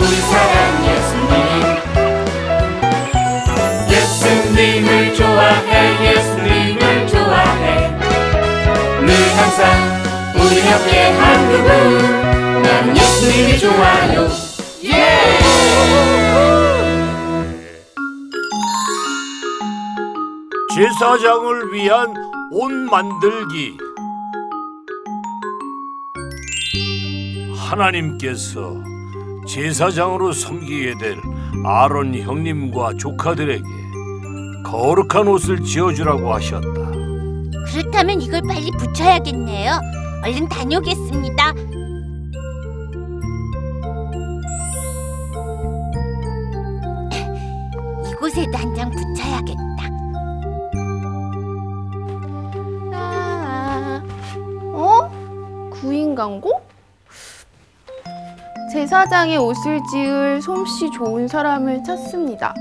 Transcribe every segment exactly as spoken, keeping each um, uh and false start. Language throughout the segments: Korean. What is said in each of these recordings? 우리 사랑 예수님. 예수님을 좋아해, 예수님을 좋아해. 늘 항상 우리 옆에 한 그분, 난 예수님이 좋아요. 예! Yeah! 제사장을 위한 옷 만들기. 하나님께서 제사장으로 섬기게 될 아론 형님과 조카들에게 거룩한 옷을 지어주라고 하셨다. 그렇다면 이걸 빨리 붙여야겠네요. 얼른 다녀오겠습니다. 이곳에도 한 장 붙여야겠다. 어? 구인 광고? 제사장의 옷을 지을 솜씨 좋은 사람을 찾습니다.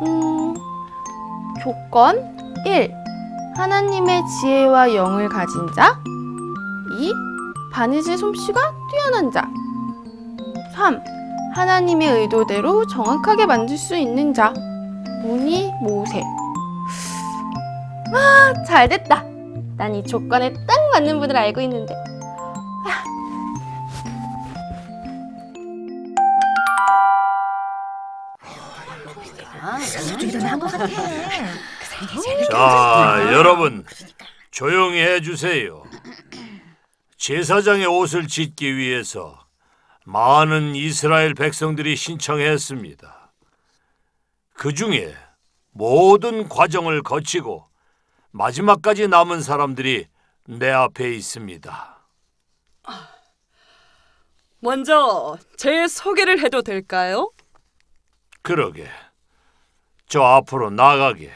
음, 조건 일. 하나님의 지혜와 영을 가진 자. 이. 바느질 솜씨가 뛰어난 자. 삼. 하나님의 의도대로 정확하게 만들 수 있는 자. 문이 모세. 와, 잘됐다. 난 이 조건에 딱 맞는 분을 알고 있는데. 자, 여러분 조용히 해주세요. 제사장의 옷을 짓기 위해서 많은 이스라엘 백성들이 신청했습니다. 그 중에 모든 과정을 거치고 마지막까지 남은 사람들이 내 앞에 있습니다. 먼저 제 소개를 해도 될까요? 그러게. 저 앞으로 나가게.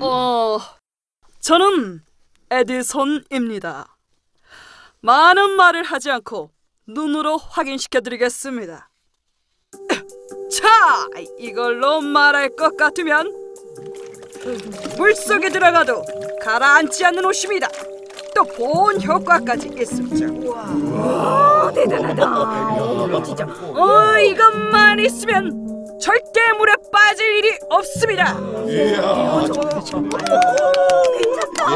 어, 저는 에디손입니다. 많은 말을 하지 않고 눈으로 확인시켜드리겠습니다. 자, 이걸로 말할 것 같으면 물속에 들어가도 가라앉지 않는 옷입니다. 또 보온 효과까지 있습니다. 와, 대단하다. 진짜. 어, 이것만 있으면 절대 물에 빠질 일이 없습니다. 이야, 괜찮다.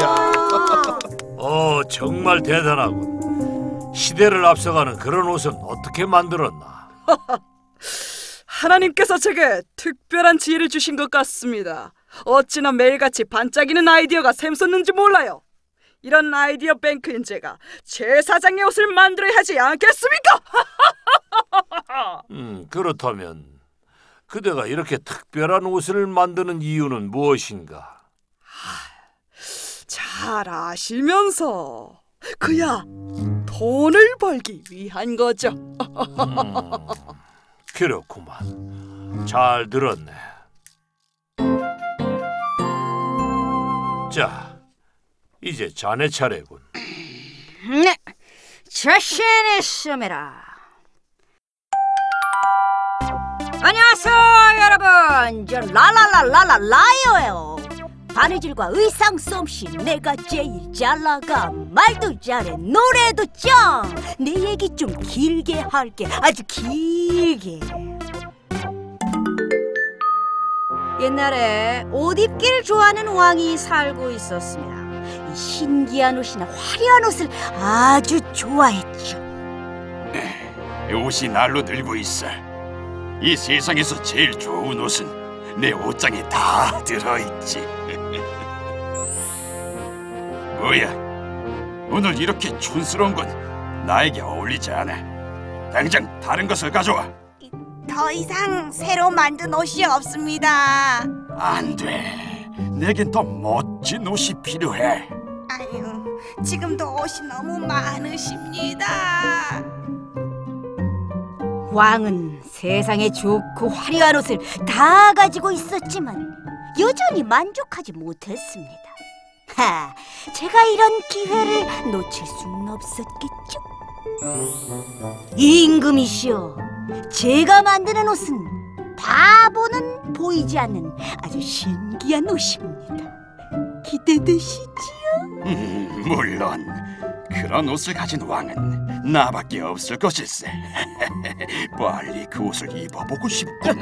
어, 정말 대단하군. 시대를 앞서가는 그런 옷은 어떻게 만들었나? 하나님께서 제게 특별한 지혜를 주신 것 같습니다. 어찌나 매일같이 반짝이는 아이디어가 샘솟는지 몰라요. 이런 아이디어 뱅크인 제가 제사장의 옷을 만들어야 하지 않겠습니까? 음, 그렇다면 그대가 이렇게 특별한 옷을 만드는 이유는 무엇인가? 잘 아시면서 그야 돈을 벌기 위한 거죠. 음, 그렇구만. 잘 들었네. 자, 이제 자네 차례군. 네, 자신을 쏘매라. 안녕하세요 여러분, 저 라라라라라라예요. 바느질과 의상 솜씨 내가 제일 잘나가. 말도 잘해, 노래도 짱. 내 얘기 좀 길게 할게, 아주 길게. 옛날에 옷 입기를 좋아하는 왕이 살고 있었습니다. 이 신기한 옷이나 화려한 옷을 아주 좋아했죠. 옷이 날로 늘고 있어. 이 세상에서 제일 좋은 옷은 내 옷장에 다 들어있지. 뭐야, 오늘 이렇게 촌스러운 건 나에게 어울리지 않아. 당장 다른 것을 가져와. 더 이상 새로 만든 옷이 없습니다. 안 돼. 내겐 더 멋진 옷이 필요해. 아유, 지금도 옷이 너무 많으십니다. 왕은 세상에 좋고 화려한 옷을 다 가지고 있었지만 여전히 만족하지 못했습니다. 하, 제가 이런 기회를 놓칠 수는 없었겠죠. 임금이시여, 제가 만드는 옷은 바보는 보이지 않는 아주 신기한 옷입니다. 기대되시지요? 음, 물론 그런 옷을 가진 왕은 나밖에 없을 것일세. 빨리 그 옷을 입어보고 싶군.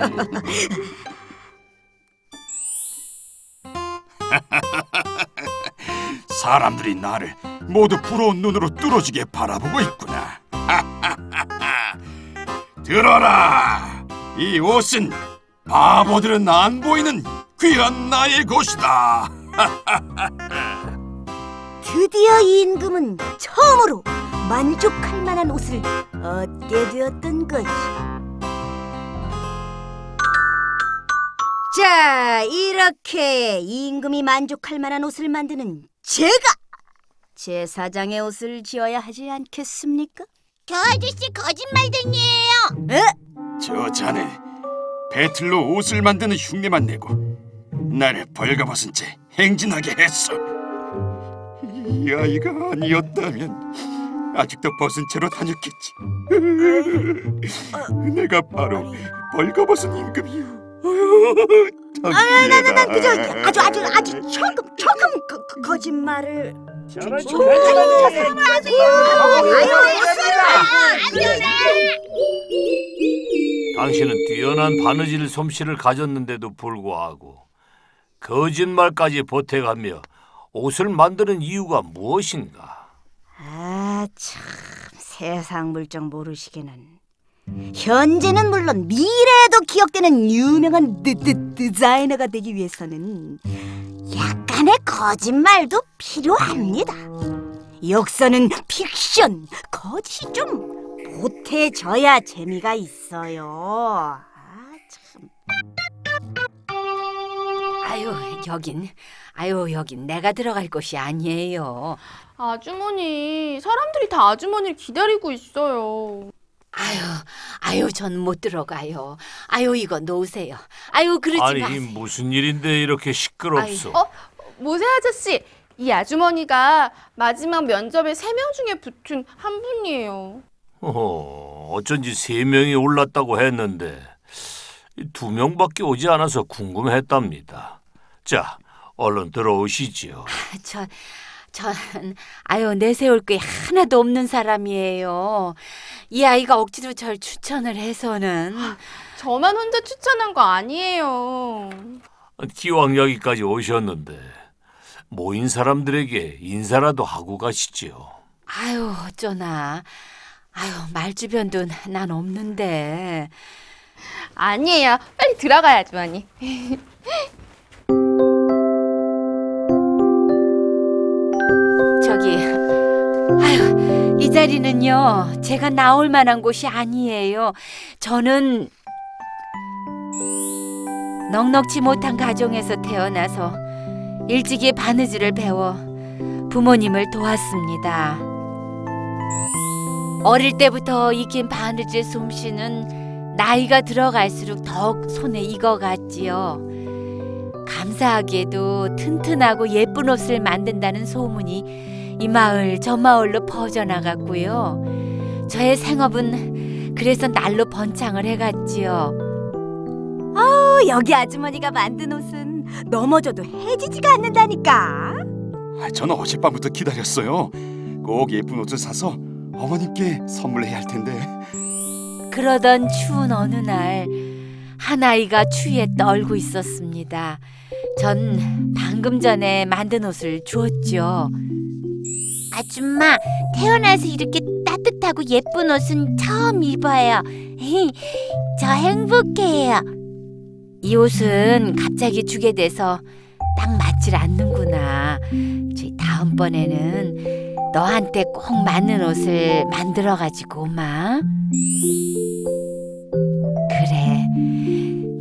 사람들이 나를 모두 부러운 눈으로 뚫어지게 바라보고 있구나. 들어라! 이 옷은 바보들은 안 보이는 귀한 나의 것이다. 드디어 이 임금은 처음으로 만족할 만한 옷을 얻게 되었던 것이. 자, 이렇게 이 임금이 만족할 만한 옷을 만드는 제가 제사장의 옷을 지어야 하지 않겠습니까? 저 아저씨 거짓말쟁이에요. 에? 저 자네 배틀로 옷을 만드는 흉내만 내고 나를 벌거벗은 채 행진하게 했어. 이 아이가 아니었다면 아직도 벗은 채로 다녔겠지. 내가 바로 벌거벗은 임금이요. 아나나나 그저 아주 아주 아주 조금 조금 거, 거, 거짓말을. 저런 저런 저런 아주 당신은 뛰어난 바느질 솜씨를 가졌는데도 불구하고 거짓말까지 보태가며 옷을 만드는 이유가 무엇인가? 아, 참 세상 물정 모르시기는. 현재는 물론 미래에도 기억되는 유명한 드, 드, 디자이너가 되기 위해서는 약간의 거짓말도 필요합니다. 역사는 픽션, 거짓이 좀 보태져야 재미가 있어요. 아, 참. 아유, 여긴, 아유, 여긴 내가 들어갈 곳이 아니에요. 아주머니, 사람들이 다 아주머니를 기다리고 있어요. 아유, 아유, 전 못 들어가요. 아유, 이거 놓으세요. 아유, 그러지 아니, 마세요. 아니, 무슨 일인데 이렇게 시끄럽소? 어? 모세 아저씨, 이 아주머니가 마지막 면접에 세 명 중에 붙은 한 분이에요. 어, 어쩐지 세 명이 올랐다고 했는데 두 명밖에 오지 않아서 궁금했답니다. 자, 얼른 들어오시지요. 아, 저... 전 아유 내세울 게 하나도 없는 사람이에요. 이 아이가 억지로 절 추천을 해서는. 저만 혼자 추천한 거 아니에요. 기왕 여기까지 오셨는데 모인 사람들에게 인사라도 하고 가시지요. 아유 어쩌나. 아유 말주변도 난 없는데. 아니에요. 빨리 들어가야지 많이. 저기, 아유, 이 자리는요, 제가 나올 만한 곳이 아니에요. 저는 넉넉지 못한 가정에서 태어나서 일찍이 바느질을 배워 부모님을 도왔습니다. 어릴 때부터 익힌 바느질 솜씨는 나이가 들어갈수록 더욱 손에 익어갔지요. 감사하게도 튼튼하고 예쁜 옷을 만든다는 소문이 이 마을 저 마을로 퍼져나갔고요. 저의 생업은 그래서 날로 번창을 해갔지요. 아우 여기 아주머니가 만든 옷은 넘어져도 해지지가 않는다니까. 아, 저는 어젯밤부터 기다렸어요. 꼭 예쁜 옷을 사서 어머님께 선물해야 할 텐데. 그러던 추운 어느 날 한 아이가 추위에 떨고 있었습니다. 전 방금 전에 만든 옷을 주었죠. 아줌마, 태어나서 이렇게 따뜻하고 예쁜 옷은 처음 입어요. 저 행복해요. 이 옷은 갑자기 주게 돼서 딱 맞질 않는구나. 저희 다음번에는 너한테 꼭 맞는 옷을 만들어가지고 오마. 그래,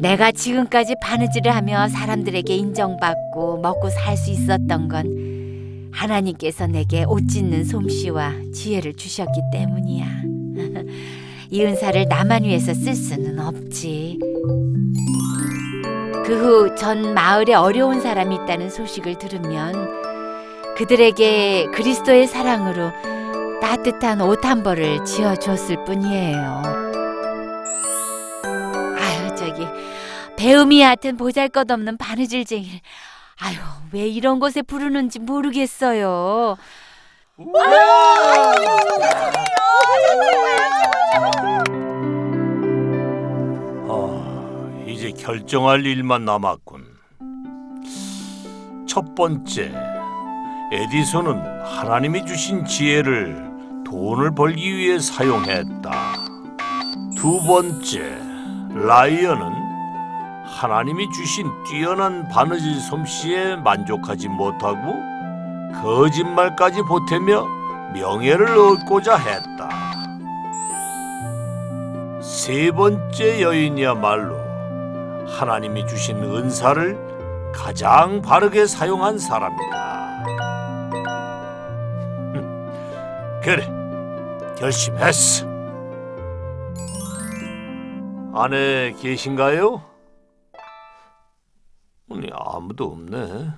내가 지금까지 바느질을 하며 사람들에게 인정받고 먹고 살 수 있었던 건 하나님께서 내게 옷 짓는 솜씨와 지혜를 주셨기 때문이야. 이 은사를 나만 위해서 쓸 수는 없지. 그 후 전 마을에 어려운 사람이 있다는 소식을 들으면 그들에게 그리스도의 사랑으로 따뜻한 옷 한 벌을 지어줬을 뿐이에요. 배음이 얕은 보잘것없는 바느질쟁이를 아유, 왜 이런 곳에 부르는지 모르겠어요. 우와! 우와! 아, 이제 결정할 일만 남았군. 첫 번째, 에디슨은 하나님이 주신 지혜를 돈을 벌기 위해 사용했다. 두 번째, 라이언은 하나님이 주신 뛰어난 바느질 솜씨에 만족하지 못하고 거짓말까지 보태며 명예를 얻고자 했다. 세 번째 여인이야말로 하나님이 주신 은사를 가장 바르게 사용한 사람이다. 그래, 결심했어. 아내 계신가요? 아니, 아무도 없네.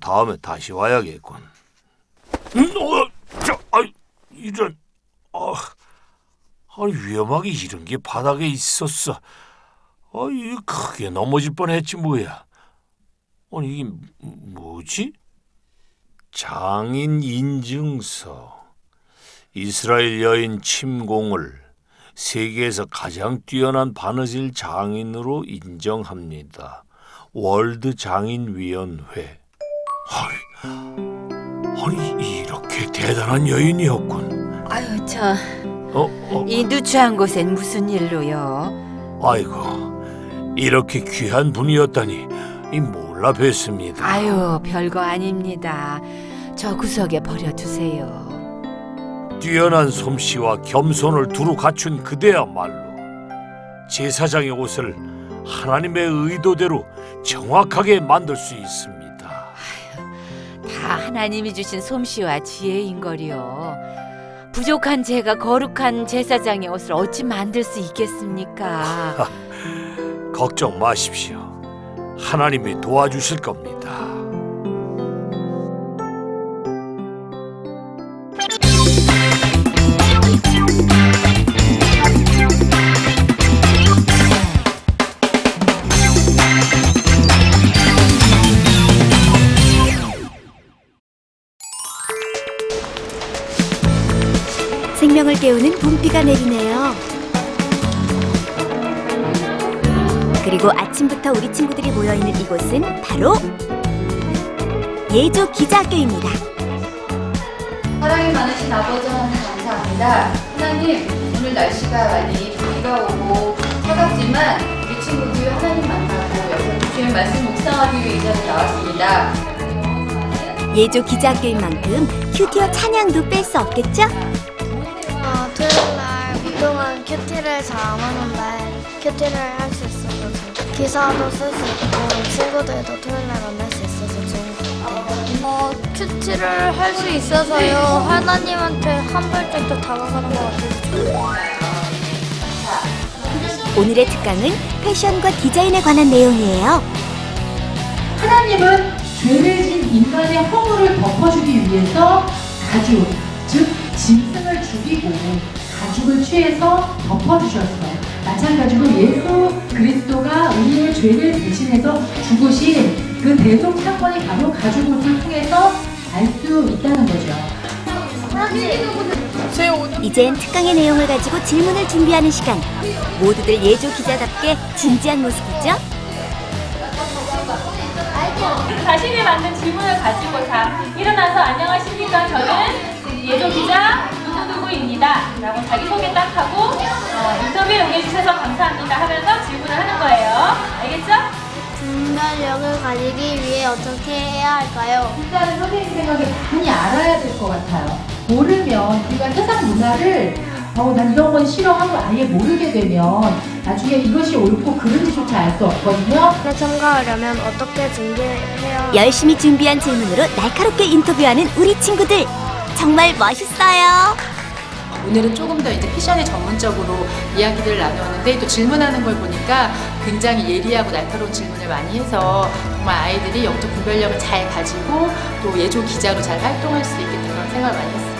다음에 다시 와야겠군. 음, 어, 저, 아이, 이런, 아, 아니, 위험하게 이런 게 바닥에 있었어. 아이, 크게 넘어질 뻔했지 뭐야. 아니, 이게 뭐지? 장인 인증서. 이스라엘 여인 침공을 세계에서 가장 뛰어난 바느질 장인으로 인정합니다. 월드 장인위원회. 아니, 아니, 이렇게 대단한 여인이었군. 아유, 저... 어, 어. 이 누추한 곳엔 무슨 일로요? 아이고, 이렇게 귀한 분이었다니 이 몰라 뵀습니다. 아유, 별거 아닙니다. 저 구석에 버려두세요. 뛰어난 솜씨와 겸손을 두루 갖춘 그대야말로 제사장의 옷을 하나님의 의도대로 정확하게 만들 수 있습니다. 아유, 다 하나님이 주신 솜씨와 지혜인걸요. 부족한 제가 거룩한 제사장의 옷을 어찌 만들 수 있겠습니까? 걱정 마십시오. 하나님이 도와주실 겁니다. 생명을 깨우는 봄비가 내리네요. 그리고 아침부터 우리 친구들이 모여있는 이곳은 바로 예주 기자학교입니다. 사랑이 많으신 아버지 하나님 감사합니다. 하나님, 오늘 날씨가 많이 비가 오고 차갑지만 우리 친구들이 하나님 만나고 여러분 주의 말씀 묵상하기 위해 이 자리에 나왔습니다. 예주 기자학교인 만큼 큐티와 찬양도 뺄 수 없겠죠? 토요일날 그동안 큐티를 잘 안 하는데 큐티를 할 수 있어서 기사도 쓸 수 있고 친구들도 토요일날 만날 수 있어서 좋은 것 같아요. 어, 큐티를 할 수 있어서요. 하나님한테 한 발짝 더 다가가는 것 같아서 좋아요. 오늘의 특강은 패션과 디자인에 관한 내용이에요. 하나님은 죄를 진 인간의 허물을 덮어주기 위해서 가죽, 즉 짐승을 죽이고 가죽을 취해서 덮어주셨어요. 마찬가지로 예수 그리스도가 우리의 죄를 대신해서 죽으신 그 대속 사건이 바로 가죽옷을 통해서 알 수 있다는 거죠. 이젠 특강의 내용을 가지고 질문을 준비하는 시간. 모두들 예조 기자답게 진지한 모습이죠? 자신에 맞는 질문을 가지고 다 일어나서 안녕하십니까, 저는 예조기자 누구누구입니다 라고 자기소개 딱 하고 어, 인터뷰에 응해주셔서 감사합니다 하면서 질문을 하는 거예요. 알겠죠? 진단력을 가지기 위해 어떻게 해야 할까요? 일단은 선생님 생각에 많이 알아야 될 것 같아요. 모르면 우리가 세상 문화를 어, 난 이런 건 싫어하고 아예 모르게 되면 나중에 이것이 옳고 그른지조차 알 수 없거든요. 참가하려면 어떻게 준비해요? 열심히 준비한 질문으로 날카롭게 인터뷰하는 우리 친구들 정말 멋있어요. 오늘은 조금 더 이제 패션에 전문적으로 이야기들을 나누었는데 또 질문하는 걸 보니까 굉장히 예리하고 날카로운 질문을 많이 해서 정말 아이들이 영적 분별력을 잘 가지고 또 예조 기자로 잘 활동할 수 있겠다는 그런 생각을 많이 했습니다.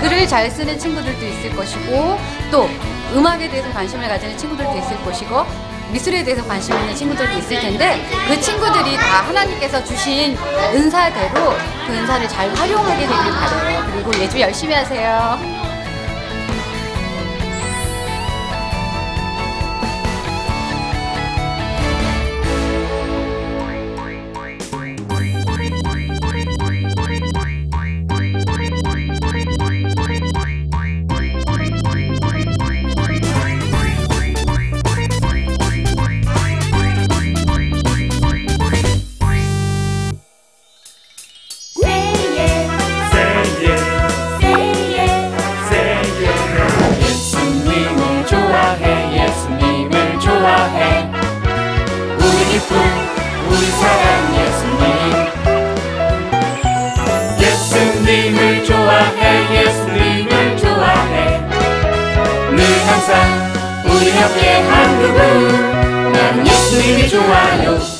글을 잘 쓰는 친구들도 있을 것이고 또 음악에 대해서 관심을 가지는 친구들도 있을 것이고 미술에 대해서 관심 있는 친구들도 있을 텐데 그 친구들이 다 하나님께서 주신 은사대로 그 은사를 잘 활용하게 되길 바라요. 그리고 예주 열심히 하세요. 우리 사랑 예수님, 예수님을 좋아해, 예수님을 좋아해. 늘 항상 우리 옆에 한 그분, 나는 예수님이 좋아요.